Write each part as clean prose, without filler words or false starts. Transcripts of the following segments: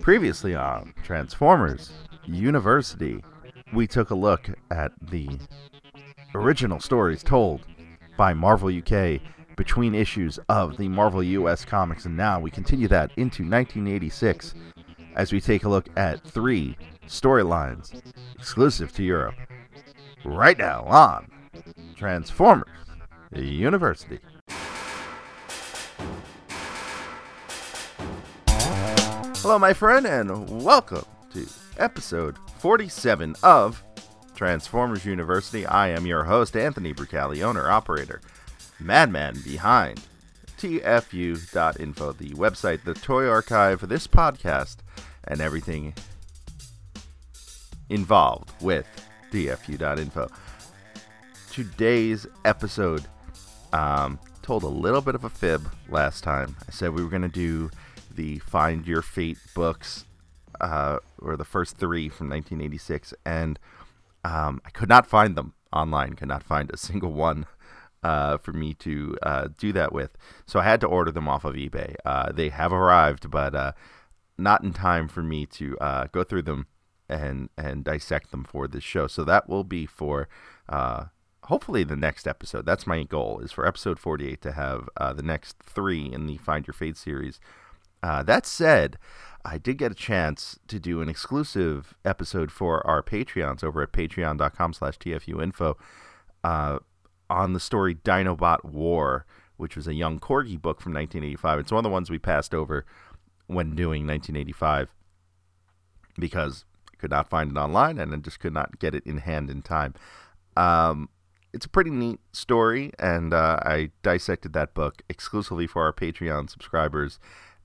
Previously on Transformers University, we took a look at the original stories told by Marvel UK between issues of the Marvel US comics, and now we continue that into 1986 as we take a look at three storylines exclusive to Europe right now on Transformers University. Hello, my friend, and welcome to episode 47 of Transformers University. I am your host, Anthony Brucali, owner-operator, madman behind tfu.info, the website, the toy archive for this podcast, and everything involved with tfu.info. Today's episode told a little bit of a fib last time. I said we were going to do the Find Your Fate books, or the first three from 1986, and I could not find them online, could not find a single one for me to do that with, so I had to order them off of eBay. They have arrived, but not in time for me to go through them and dissect them for this show, so that will be for hopefully the next episode. That's my goal, is for episode 48 to have the next three in the Find Your Fate series. That said, I did get a chance to do an exclusive episode for our Patreons over at patreon.com/tfuinfo on the story Dinobot War, which was a young Corgi book from 1985. It's one of the ones we passed over when doing 1985 because I could not find it online and I just could not get it in hand in time. It's a pretty neat story, and I dissected that book exclusively for our Patreon subscribers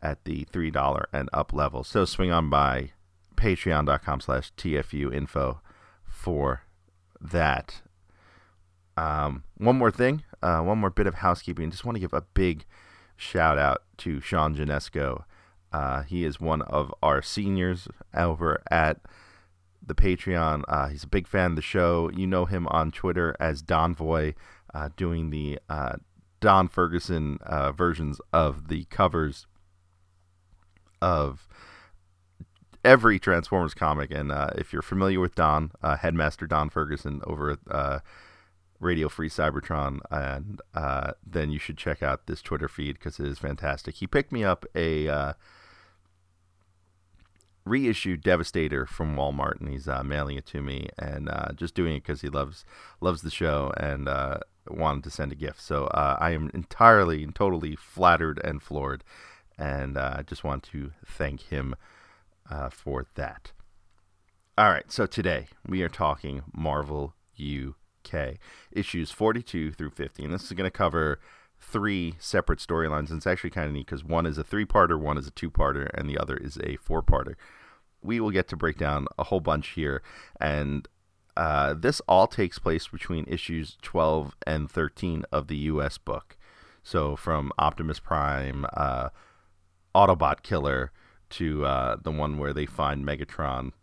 at the $3 and up level. So swing on by patreon.com/tfuinfo for that. One more thing, one more bit of housekeeping. Just want to give a big shout out to Sean Janesco. He is one of our seniors over at the Patreon. He's a big fan of the show. You know him on Twitter as Donvoy, doing the Don Ferguson versions of the covers of every Transformers comic, and if you're familiar with Don, Headmaster Don Ferguson over at Radio Free Cybertron, and then you should check out this Twitter feed because it is fantastic. He picked me up a reissued Devastator from Walmart, and he's mailing it to me, and just doing it because he loves the show and wanted to send a gift. So I am entirely and totally flattered and floored. And I just want to thank him for that. All right, so today we are talking Marvel UK, issues 42 through 50. And this is going to cover three separate storylines. And it's actually kind of neat because one is a three-parter, one is a two-parter, and the other is a four-parter. We will get to break down a whole bunch here. And this all takes place between issues 12 and 13 of the U.S. book. So from Optimus Prime, Autobot Killer to the one where they find Megatron.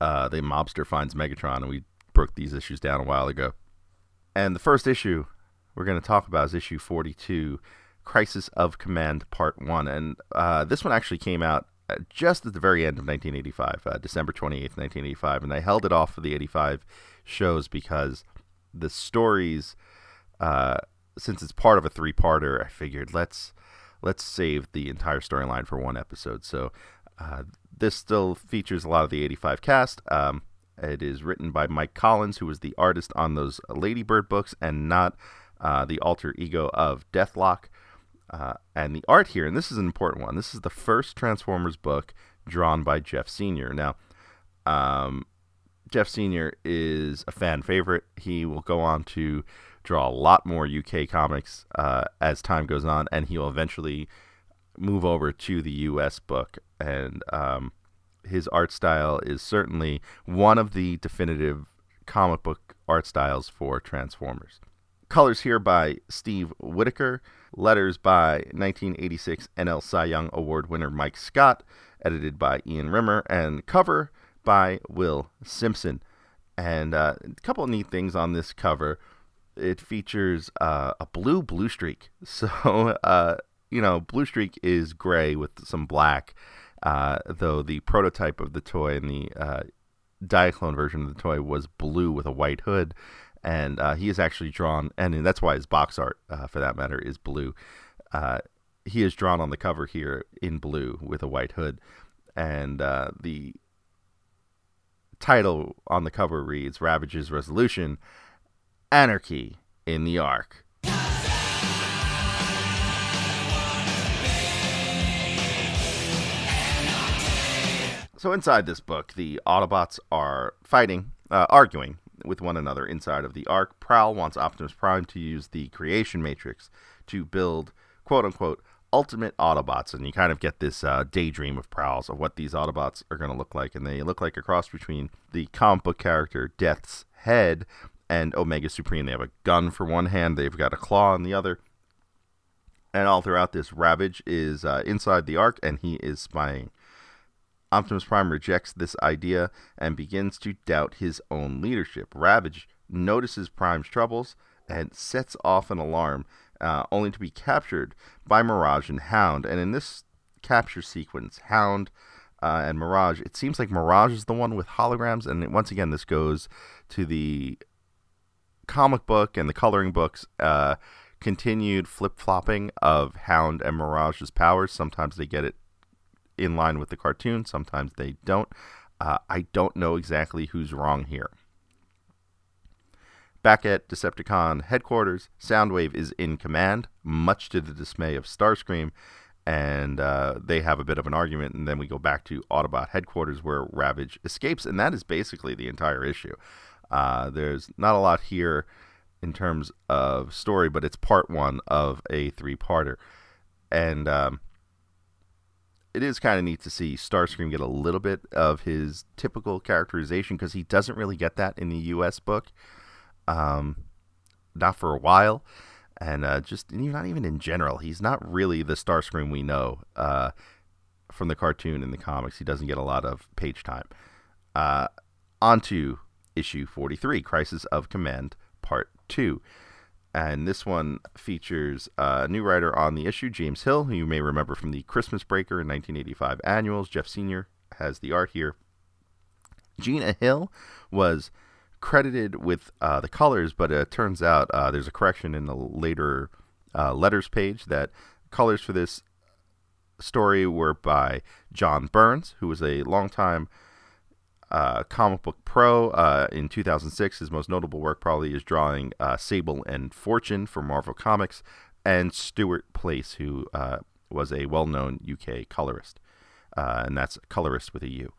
The mobster finds Megatron, and we broke these issues down a while ago. And the first issue we're going to talk about is issue 42, Crisis of Command Part 1. And this one actually came out just at the very end of 1985, December 28th, 1985. And I held it off for the 85 shows because the stories, since it's part of a three-parter, I figured let's save the entire storyline for one episode. So this still features a lot of the 85 cast. It is written by Mike Collins, who was the artist on those Ladybird books and not the alter ego of Deathlock. And the art here, and this is an important one, this is the first Transformers book drawn by Jeff Sr. Now, Jeff Sr. is a fan favorite. He will go on to draw a lot more UK comics as time goes on, and he'll eventually move over to the US book. And his art style is certainly one of the definitive comic book art styles for Transformers. Colors here by Steve Whitaker, letters by 1986 NL Cy Young Award winner Mike Scott, edited by Ian Rimmer, and cover by Will Simpson. And a couple of neat things on this cover. It features a blue streak. So you know, Blue Streak is gray with some black, though the prototype of the toy and the Diaclone version of the toy was blue with a white hood. And he is actually drawn, and that's why his box art, for that matter, is blue. He is drawn on the cover here in blue with a white hood. And the title on the cover reads, Ravage's Resolution, Anarchy in the Ark. So inside this book, the Autobots are fighting, arguing with one another inside of the Ark. Prowl wants Optimus Prime to use the creation matrix to build, quote-unquote, ultimate Autobots. And you kind of get this daydream of Prowl's of what these Autobots are going to look like. And they look like a cross between the comic book character Death's Head and Omega Supreme. They have a gun for one hand. They've got a claw on the other. And all throughout this, Ravage is inside the Ark, and he is spying. Optimus Prime rejects this idea and begins to doubt his own leadership. Ravage notices Prime's troubles and sets off an alarm, only to be captured by Mirage and Hound. And in this capture sequence, Hound and Mirage, it seems like Mirage is the one with holograms. And once again, this goes to the comic book and the coloring books, continued flip-flopping of Hound and Mirage's powers. Sometimes they get it in line with the cartoon, sometimes they don't. I don't know exactly who's wrong here. Back at Decepticon headquarters, Soundwave is in command, much to the dismay of Starscream, and they have a bit of an argument, and then we go back to Autobot headquarters where Ravage escapes, and that is basically the entire issue. There's not a lot here in terms of story, but it's part one of a three-parter. And it is kind of neat to see Starscream get a little bit of his typical characterization, because he doesn't really get that in the U.S. book, not for a while, and just not even in general. He's not really the Starscream we know from the cartoon and the comics. He doesn't get a lot of page time. On to issue 43, Crisis of Command, Part 2. And this one features a new writer on the issue, James Hill, who you may remember from the Christmas Breaker in 1985 annuals. Jeff Sr. has the art here. Gina Hill was credited with the colors, but it turns out there's a correction in the later letters page that colors for this story were by John Burns, who was a longtime comic book pro. In 2006, his most notable work probably is drawing Sable and Fortune for Marvel Comics, and Stuart Place, who was a well-known UK colorist, and that's colorist with a U.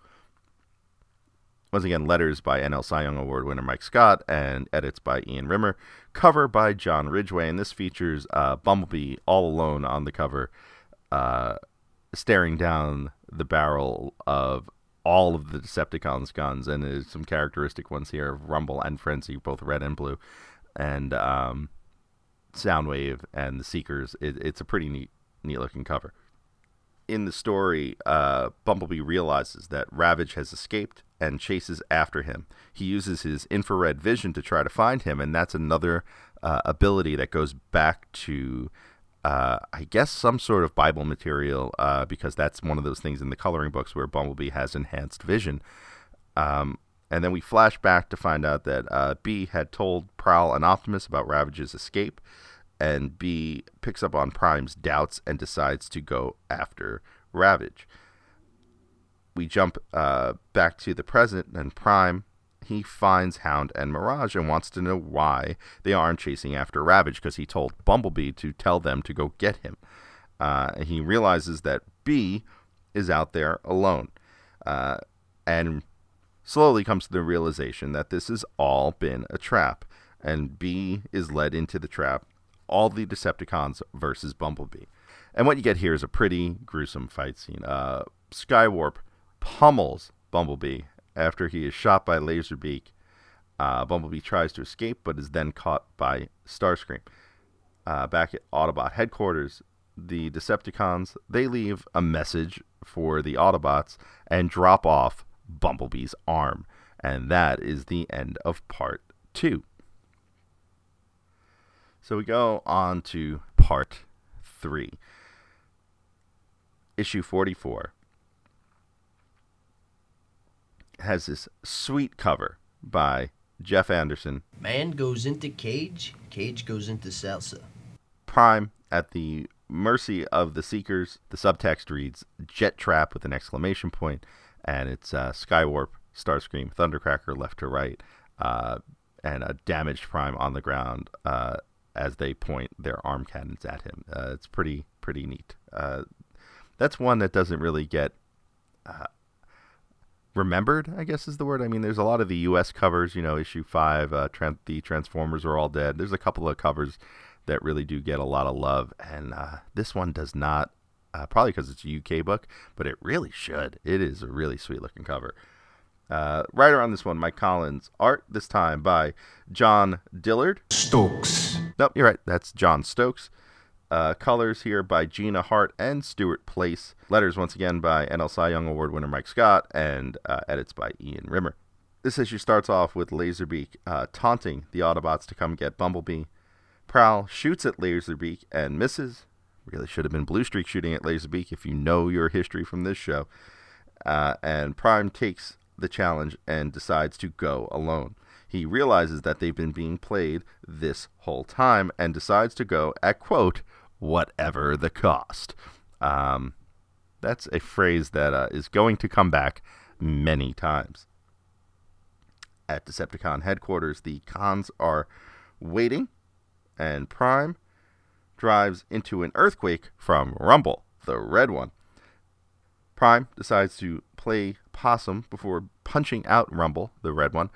Once again, letters by NL Cy Young Award winner Mike Scott, and edits by Ian Rimmer. Cover by John Ridgway, and this features Bumblebee all alone on the cover, staring down the barrel of all of the Decepticons' guns, and there's some characteristic ones here of Rumble and Frenzy, both red and blue, and Soundwave and the Seekers. It's a pretty neat looking cover. In the story, Bumblebee realizes that Ravage has escaped and chases after him. He uses his infrared vision to try to find him, and that's another ability that goes back to I guess some sort of Bible material, because that's one of those things in the coloring books where Bumblebee has enhanced vision. And then we flash back to find out that B had told Prowl and Optimus about Ravage's escape, and B picks up on Prime's doubts and decides to go after Ravage. We jump back to the present, and Prime, he finds Hound and Mirage and wants to know why they aren't chasing after Ravage, because he told Bumblebee to tell them to go get him. He realizes that B is out there alone, and slowly comes to the realization that this has all been a trap, and B is led into the trap, all the Decepticons versus Bumblebee. And what you get here is a pretty gruesome fight scene. Skywarp pummels Bumblebee after he is shot by Laserbeak. Bumblebee tries to escape, but is then caught by Starscream. Back at Autobot headquarters, the Decepticons, they leave a message for the Autobots and drop off Bumblebee's arm. And that is the end of part two. So we go on to part three. issue 44, has this sweet cover by Jeff Anderson. Man goes into cage, cage goes into salsa. Prime at the mercy of the Seekers. The subtext reads Jet Trap with an exclamation point, and it's Skywarp, Starscream, Thundercracker left to right, and a damaged Prime on the ground as they point their arm cannons at him. It's pretty neat. That's one that doesn't really get remembered, I guess is the word. I mean, there's a lot of the U.S. covers, you know, issue 5, the Transformers Are All Dead. There's a couple of covers that really do get a lot of love, and this one does not, probably because it's a UK book, but it really should. It is a really sweet-looking cover. Writer on this one, Mike Collins. Art this time by John Dillard. Stokes. Nope, you're right. That's John Stokes. Colors here by Gina Hart and Stuart Place. Letters once again by NL Cy Young Award winner Mike Scott, and edits by Ian Rimmer. This issue starts off with Laserbeak taunting the Autobots to come get Bumblebee. Prowl shoots at Laserbeak and misses. Really should have been Blue Streak shooting at Laserbeak if you know your history from this show. And Prime takes the challenge and decides to go alone. He realizes that they've been being played this whole time and decides to go at, quote, whatever the cost. That's a phrase that is going to come back many times. At Decepticon headquarters, the cons are waiting, and Prime drives into an earthquake from Rumble, the red one. Prime decides to play possum before punching out Rumble, the red one,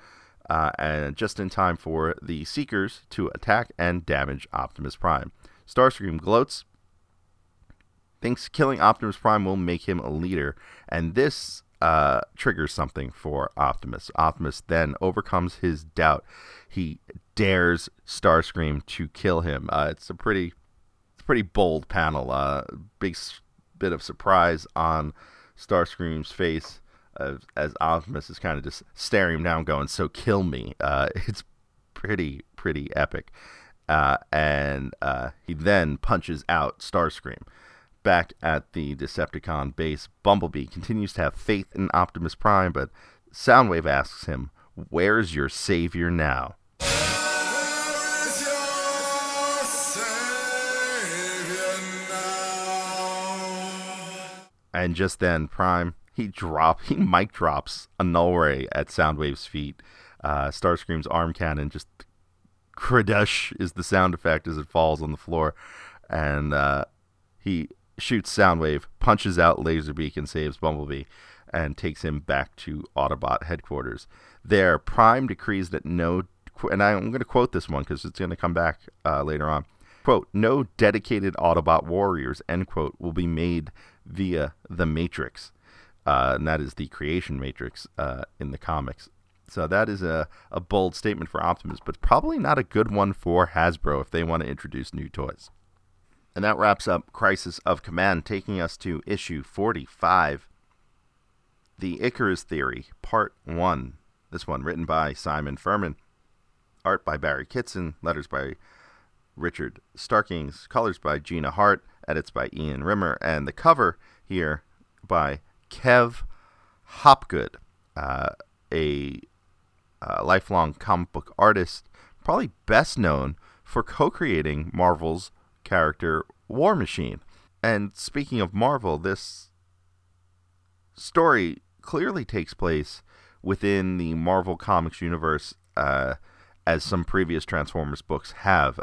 and just in time for the Seekers to attack and damage Optimus Prime. Starscream gloats, thinks killing Optimus Prime will make him a leader, and this triggers something for Optimus. Optimus then overcomes his doubt. He dares Starscream to kill him. It's a pretty bold panel. Big bit of surprise on Starscream's face as Optimus is kind of just staring him down, going, "So kill me." It's pretty epic. And he then punches out Starscream. Back at the Decepticon base, Bumblebee continues to have faith in Optimus Prime, but Soundwave asks him, "Where's your savior now?" Where's your savior now? And just then, Prime, he mic drops a null ray at Soundwave's feet. Starscream's arm cannon just cradush is the sound effect as it falls on the floor, and he shoots Soundwave, punches out Laserbeak, and saves Bumblebee, and takes him back to Autobot headquarters. There, Prime decrees that no, and I'm going to quote this one because it's going to come back later on, quote, "No dedicated Autobot warriors," end quote, "will be made via the Matrix." And that is the creation Matrix in the comics. So that is a bold statement for Optimus, but probably not a good one for Hasbro if they want to introduce new toys. And that wraps up Crisis of Command, taking us to issue 45, The Icarus Theory, Part 1. This one written by Simon Furman, art by Barry Kitson, letters by Richard Starkings, colors by Gina Hart, edits by Ian Rimmer, and the cover here by Kev Hopgood, a lifelong comic book artist, probably best known for co-creating Marvel's character War Machine. And speaking of Marvel, this story clearly takes place within the Marvel Comics universe, as some previous Transformers books have.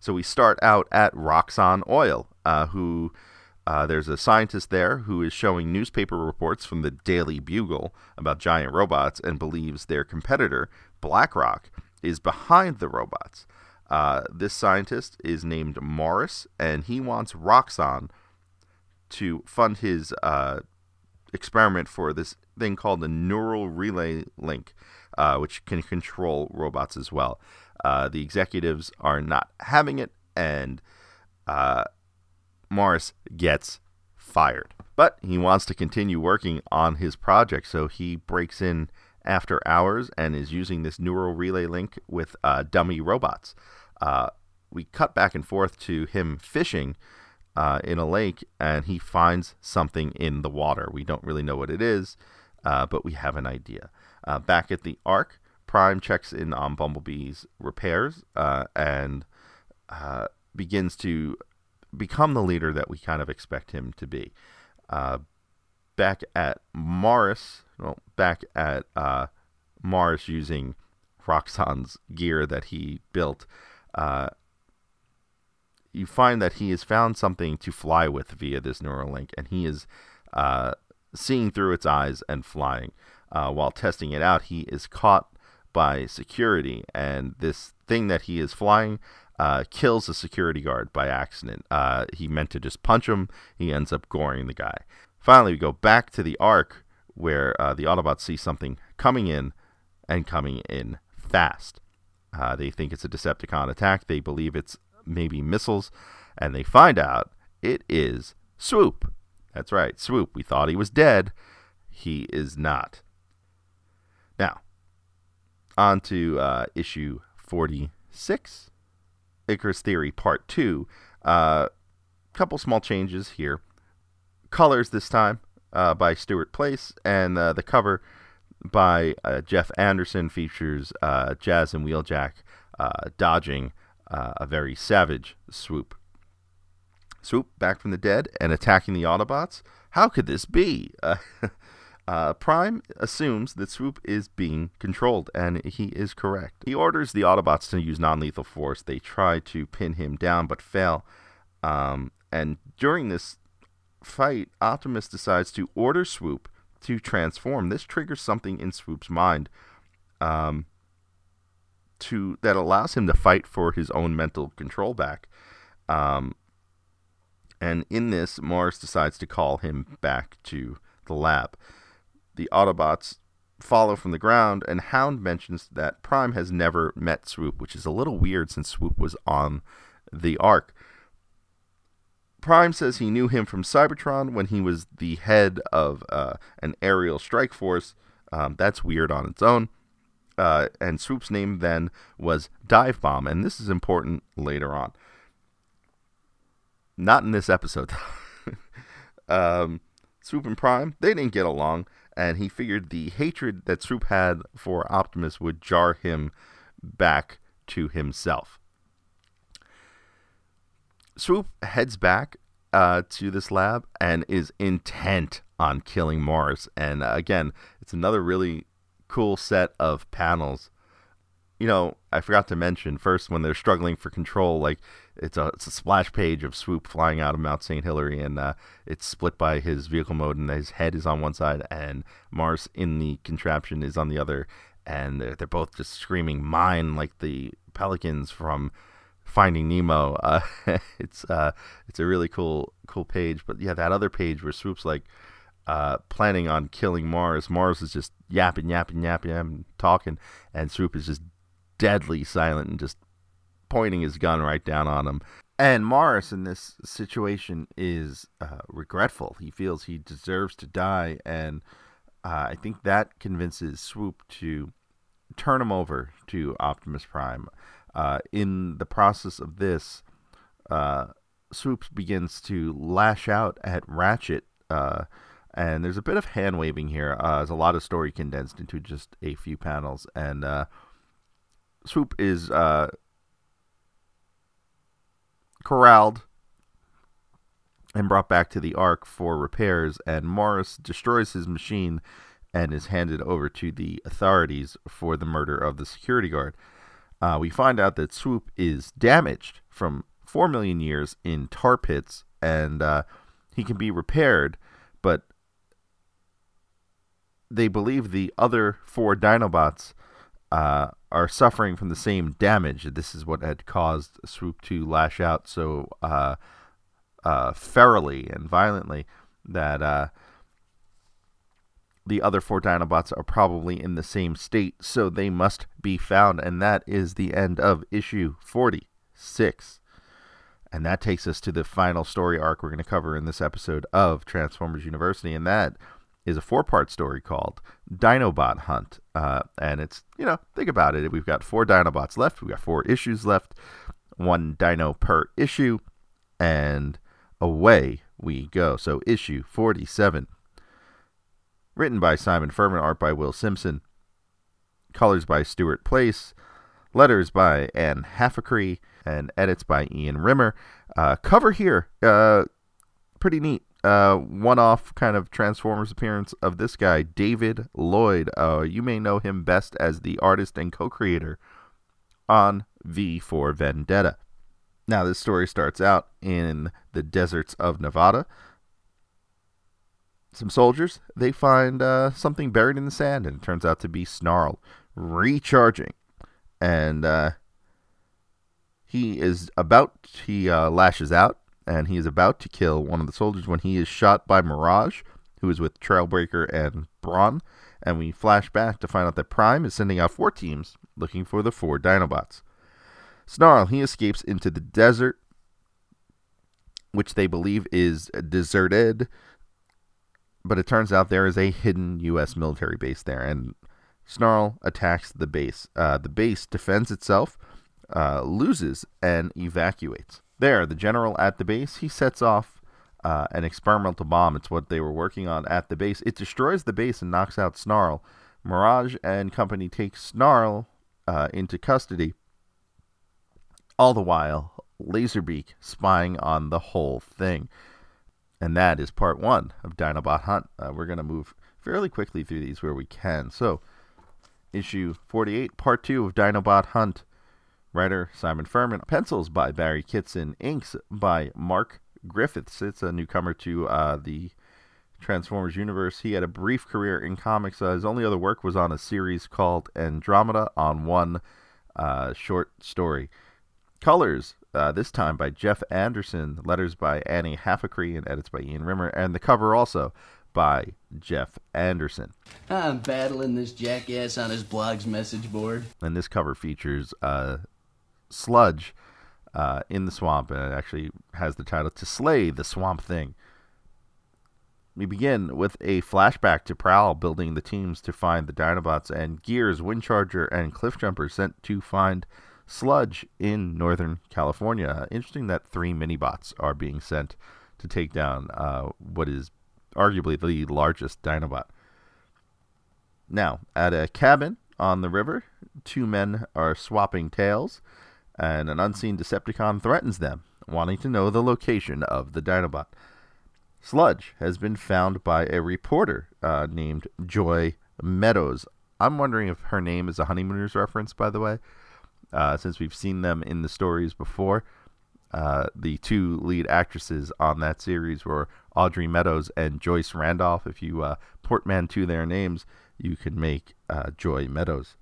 So we start out at Roxxon Oil, who... there's a scientist there who is showing newspaper reports from the Daily Bugle about giant robots and believes their competitor, BlackRock, is behind the robots. This scientist is named Morris, and he wants Roxxon to fund his experiment for this thing called the neural relay link, which can control robots as well. The executives are not having it, and... Morris gets fired, but he wants to continue working on his project, so he breaks in after hours and is using this neural relay link with dummy robots. We cut back and forth to him fishing in a lake, and he finds something in the water. We don't really know what it is, but we have an idea. Back at the Ark, Prime checks in on Bumblebee's repairs and begins to become the leader that we kind of expect him to be. Back at Mars, using Roxxon's gear that he built, you find that he has found something to fly with via this neural link, and he is seeing through its eyes and flying. While testing it out, he is caught by security, and this thing that he is flying kills a security guard by accident. He meant to just punch him. He ends up goring the guy. Finally, we go back to the Ark, where the Autobots see something coming in, and coming in fast. They think it's a Decepticon attack. They believe it's maybe missiles, and they find out it is Swoop. That's right, Swoop. We thought he was dead. He is not. Now, on to issue 46, Icarus Theory Part 2. Couple small changes here. Colors this time by Stuart Place, and the cover by Jeff Anderson features Jazz and Wheeljack dodging a very savage Swoop. Swoop, back from the dead and attacking the Autobots. How could this be? Prime assumes that Swoop is being controlled, and he is correct. He orders the Autobots to use non-lethal force. They try to pin him down, but fail. And during this fight, Optimus decides to order Swoop to transform. This triggers something in Swoop's mind that allows him to fight for his own mental control back. And in this, Morris decides to call him back to the lab. The Autobots follow from the ground, and Hound mentions that Prime has never met Swoop, which is a little weird since Swoop was on the Ark. Prime says he knew him from Cybertron when he was the head of an aerial strike force. That's weird on its own. And Swoop's name then was Dive Bomb, and this is important later on. Not in this episode. Swoop and Prime, they didn't get along, and he figured the hatred that Swoop had for Optimus would jar him back to himself. Swoop heads back to this lab and is intent on killing Morris. And again, it's another really cool set of panels. You know, I forgot to mention first, when they're struggling for control, like it's a splash page of Swoop flying out of Mount St. Hilary, and it's split by his vehicle mode, and his head is on one side, and Morris in the contraption is on the other, and they're both just screaming "mine" like the pelicans from Finding Nemo. It's a really cool page. But yeah, that other page where Swoop's like planning on killing Mars. Mars is just yapping, talking, and Swoop is just deadly silent and just pointing his gun right down on him. And Morris in this situation is regretful. He feels he deserves to die, and I think that convinces Swoop to turn him over to Optimus Prime. In the process of this, Swoop begins to lash out at Ratchet, and there's a bit of hand-waving here. There's a lot of story condensed into just a few panels, and Swoop is corralled and brought back to the Ark for repairs, and Morris destroys his machine and is handed over to the authorities for the murder of the security guard. We find out that Swoop is damaged from 4 million years in tar pits, and he can be repaired, but they believe the other 4 Dinobots are suffering from the same damage. This is what had caused Swoop to lash out so ferally and violently that the other 4 Dinobots are probably in the same state, so they must be found. And that is the end of issue 46. And that takes us to the final story arc we're going to cover in this episode of Transformers University. And that is a 4-part story called Dinobot Hunt. And it's, you know, think about it. We've got 4 Dinobots left. We've got 4 issues left. 1 dino per issue. And away we go. So issue 47. Written by Simon Furman, art by Will Simpson, colors by Stuart Place, letters by Anne Hafacree, and edits by Ian Rimmer. Cover here, pretty neat. One-off kind of Transformers appearance of this guy, David Lloyd. You may know him best as the artist and co-creator on V for Vendetta. Now, this story starts out in the deserts of Nevada. Some soldiers, they find something buried in the sand, and it turns out to be Snarl, recharging. And he lashes out. And he is about to kill one of the soldiers when he is shot by Mirage, who is with Trailbreaker and Brawn. And we flash back to find out that Prime is sending out 4 teams looking for the 4 Dinobots. Snarl, he escapes into the desert, which they believe is deserted. But it turns out there is a hidden U.S. military base there. And Snarl attacks the base. The base defends itself, loses, and evacuates. There, the general at the base, he sets off an experimental bomb. It's what they were working on at the base. It destroys the base and knocks out Snarl. Mirage and company takes Snarl into custody. All the while, Laserbeak spying on the whole thing. And that is part 1 of Dinobot Hunt. We're going to move fairly quickly through these where we can. So, issue 48, part 2 of Dinobot Hunt. Writer Simon Furman, pencils by Barry Kitson, inks by Mark Griffiths. It's a newcomer to the Transformers universe. He had a brief career in comics. His only other work was on a series called Andromeda on one short story. Colors, this time by Jeff Anderson, letters by Anne Hafacree, and edits by Ian Rimmer, and the cover also by Jeff Anderson. I'm battling this jackass on his blog's message board. And this cover features Sludge in the swamp, and it actually has the title To Slay the Swamp Thing. We begin with a flashback to Prowl building the teams to find the Dinobots, and Gears, Windcharger, and Cliffjumper sent to find Sludge in Northern California. Interesting that 3 mini-bots are being sent to take down what is arguably the largest Dinobot. Now, at a cabin on the river, 2 men are swapping tails, and an unseen Decepticon threatens them, wanting to know the location of the Dinobot. Sludge has been found by a reporter named Joy Meadows. I'm wondering if her name is a Honeymooners reference, by the way, since we've seen them in the stories before. The 2 lead actresses on that series were Audrey Meadows and Joyce Randolph. If you portmanteau their names, you can make Joy Meadows.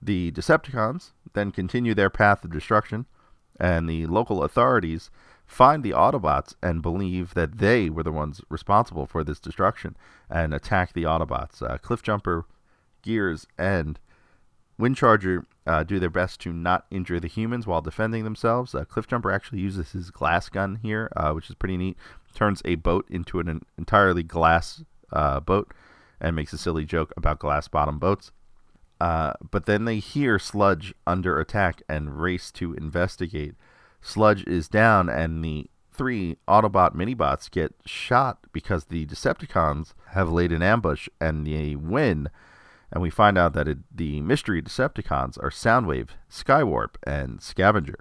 The Decepticons then continue their path of destruction, and the local authorities find the Autobots and believe that they were the ones responsible for this destruction and attack the Autobots. Cliffjumper, Gears, and Windcharger do their best to not injure the humans while defending themselves. Cliffjumper actually uses his glass gun here, which is pretty neat. Turns a boat into an entirely glass boat and makes a silly joke about glass bottom boats. But then they hear Sludge under attack and race to investigate. Sludge is down, and the 3 Autobot minibots get shot because the Decepticons have laid an ambush, and they win. And we find out that the mystery Decepticons are Soundwave, Skywarp, and Scavenger.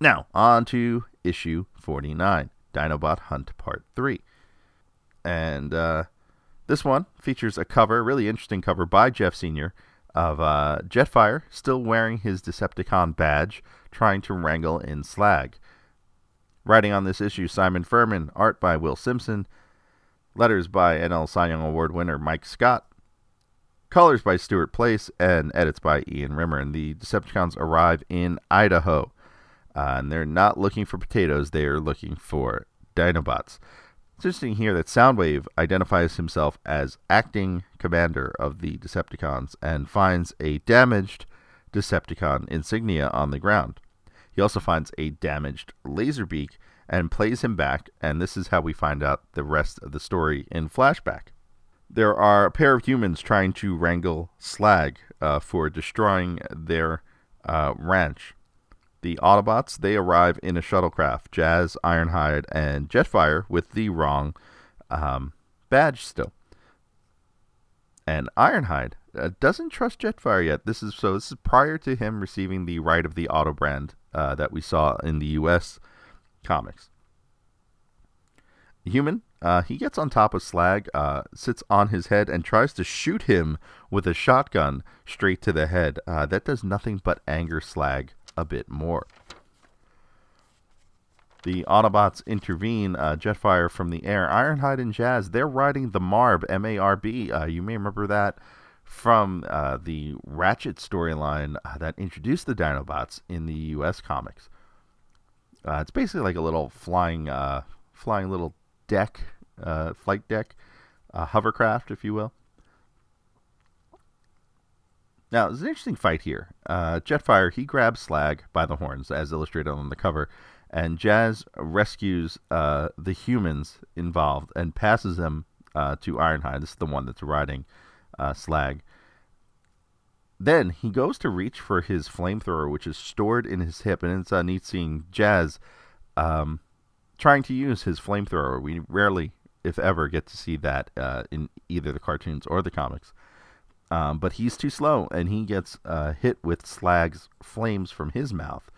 Now, on to issue 49, Dinobot Hunt Part 3. And this one features a cover, really interesting cover by Jeff Sr. of Jetfire, still wearing his Decepticon badge, trying to wrangle in slag. Writing on this issue, Simon Furman, art by Will Simpson, letters by NL Cy Young Award winner Mike Scott, colors by Stuart Place, and edits by Ian Rimmer. And the Decepticons arrive in Idaho. And they're not looking for potatoes. They are looking for Dinobots. It's interesting here that Soundwave identifies himself as acting commander of the Decepticons and finds a damaged Decepticon insignia on the ground. He also finds a damaged Laserbeak and plays him back. And this is how we find out the rest of the story in flashback. There are a pair of humans trying to wrangle slag for destroying their ranch. The Autobots, they arrive in a shuttlecraft, Jazz, Ironhide, and Jetfire with the wrong badge still. And Ironhide doesn't trust Jetfire yet. This is prior to him receiving the right of the Auto brand that we saw in the U.S. comics. Human, he gets on top of Slag, sits on his head, and tries to shoot him with a shotgun straight to the head. That does nothing but anger Slag a bit more. The Autobots intervene, Jetfire from the air. Ironhide and Jazz, they're riding the Marb, M-A-R-B. You may remember that from the Ratchet storyline that introduced the Dinobots in the U.S. comics. It's basically like a little flying little deck, flight deck, hovercraft, if you will. Now, it's an interesting fight here. Jetfire, he grabs Slag by the horns, as illustrated on the cover, and Jazz rescues the humans involved and passes them to Ironhide. This is the one that's riding Slag. Then he goes to reach for his flamethrower, which is stored in his hip, and it's neat seeing Jazz trying to use his flamethrower. We rarely, if ever, get to see that in either the cartoons or the comics. But he's too slow, and he gets hit with Slag's flames from his mouth.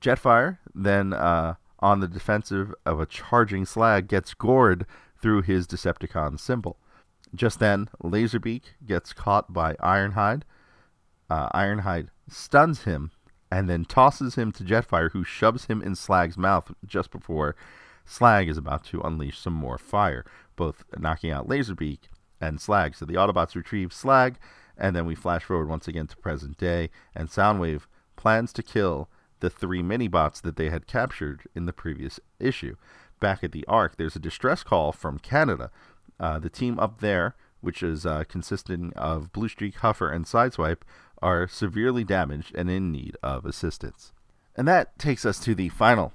Jetfire, then on the defensive of a charging Slag, gets gored through his Decepticon symbol. Just then, Laserbeak gets caught by Ironhide. Ironhide stuns him and then tosses him to Jetfire, who shoves him in Slag's mouth just before Slag is about to unleash some more fire, both knocking out Laserbeak and Slag. So the Autobots retrieve Slag, and then we flash forward once again to present day, and Soundwave plans to kill the three mini-bots that they had captured in the previous issue. Back at the Ark, there's a distress call from Canada. The team up there, which is consisting of Blue Streak, Huffer, and Sideswipe, are severely damaged and in need of assistance. And that takes us to the final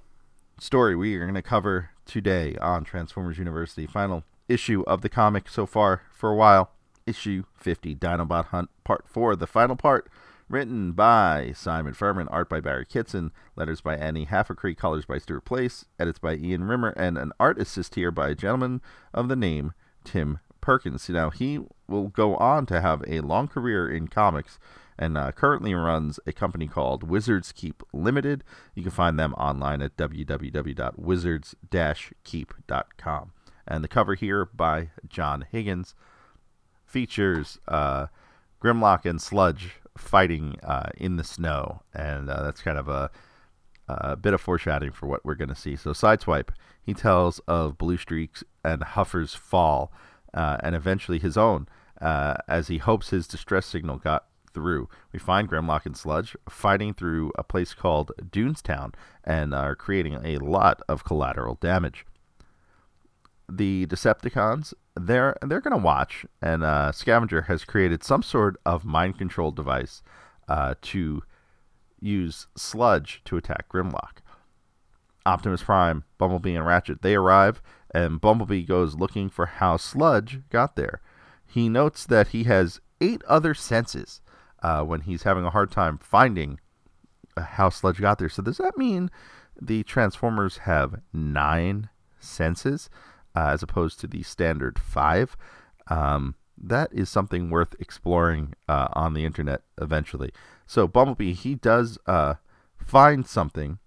story we are going to cover today on Transformers University. Final issue of the comic so far for a while, issue 50, Dinobot Hunt, part 4, the final part, written by Simon Furman, art by Barry Kitson, letters by Annie Haffercree, colors by Stuart Place, edits by Ian Rimmer, and an art assist here by a gentleman of the name Tim Perkins. Now, he will go on to have a long career in comics and currently runs a company called Wizards Keep Limited. You can find them online at www.wizards-keep.com. And the cover here by John Higgins features Grimlock and Sludge fighting in the snow. And that's kind of a bit of foreshadowing for what we're going to see. So Sideswipe, he tells of Blue Streak's and Huffer's fall and eventually his own as he hopes his distress signal got through. We find Grimlock and Sludge fighting through a place called Dunestown and are creating a lot of collateral damage. The Decepticons, they're going to watch, and Scavenger has created some sort of mind-control device to use Sludge to attack Grimlock. Optimus Prime, Bumblebee, and Ratchet, they arrive, and Bumblebee goes looking for how Sludge got there. He notes that he has 8 other senses when he's having a hard time finding how Sludge got there. So does that mean the Transformers have 9 senses? As opposed to the standard 5, that is something worth exploring on the internet eventually. So Bumblebee, he does find something,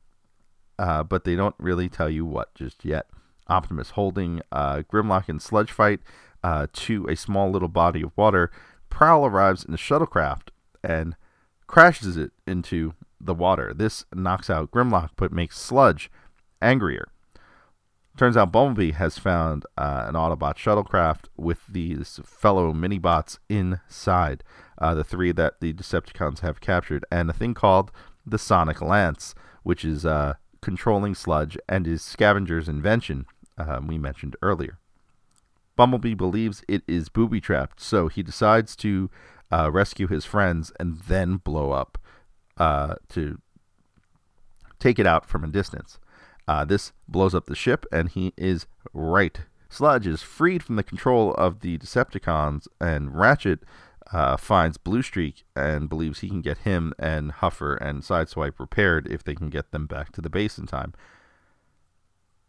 but they don't really tell you what just yet. Optimus holding Grimlock and Sludge fight to a small little body of water. Prowl arrives in the shuttlecraft and crashes it into the water. This knocks out Grimlock, but makes Sludge angrier. Turns out Bumblebee has found an Autobot shuttlecraft with these fellow mini-bots inside, the 3 that the Decepticons have captured, and a thing called the Sonic Lance, which is controlling Sludge and is Scavenger's invention we mentioned earlier. Bumblebee believes it is booby-trapped, so he decides to rescue his friends and then blow up to take it out from a distance. This blows up the ship, and he is right. Sludge is freed from the control of the Decepticons, and Ratchet finds Blue Streak and believes he can get him and Huffer and Sideswipe repaired if they can get them back to the base in time.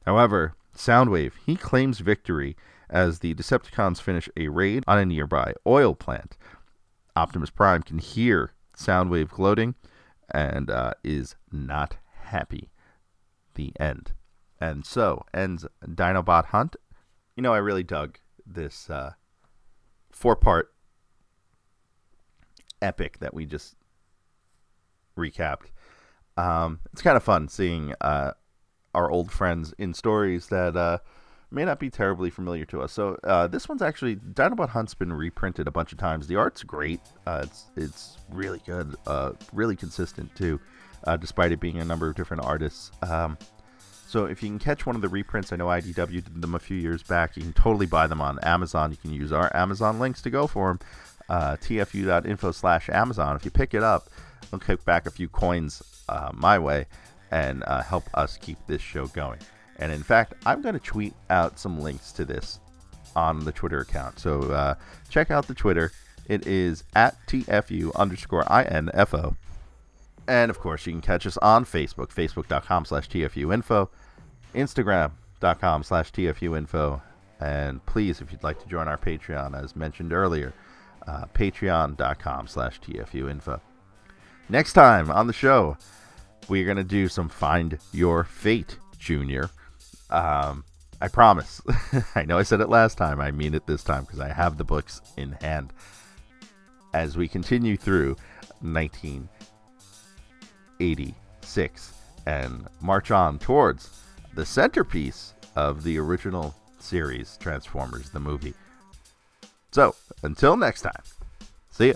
However, Soundwave, he claims victory as the Decepticons finish a raid on a nearby oil plant. Optimus Prime can hear Soundwave gloating and is not happy. The end. And so ends Dinobot Hunt. You know, I really dug this four-part epic that we just recapped. It's kind of fun seeing our old friends in stories that may not be terribly familiar to us. So this one's actually, Dinobot Hunt's been reprinted a bunch of times. The art's great. It's really good, really consistent too, despite it being a number of different artists. So if you can catch one of the reprints, I know IDW did them a few years back. You can totally buy them on Amazon. You can use our Amazon links to go for them. tfu.info/Amazon. If you pick it up, I'll kick back a few coins my way and help us keep this show going. And in fact, I'm going to tweet out some links to this on the Twitter account. So check out the Twitter. It is @tfu_info. And of course, you can catch us on Facebook, facebook.com/tfuinfo, instagram.com/tfuinfo. And please, if you'd like to join our Patreon, as mentioned earlier, patreon.com/tfuinfo. Next time on the show, we're going to do some Find Your Fate, Junior. I promise. I know I said it last time. I mean it this time because I have the books in hand. As we continue through 1986 and march on towards the centerpiece of the original series, Transformers the movie. So, until next time, see ya.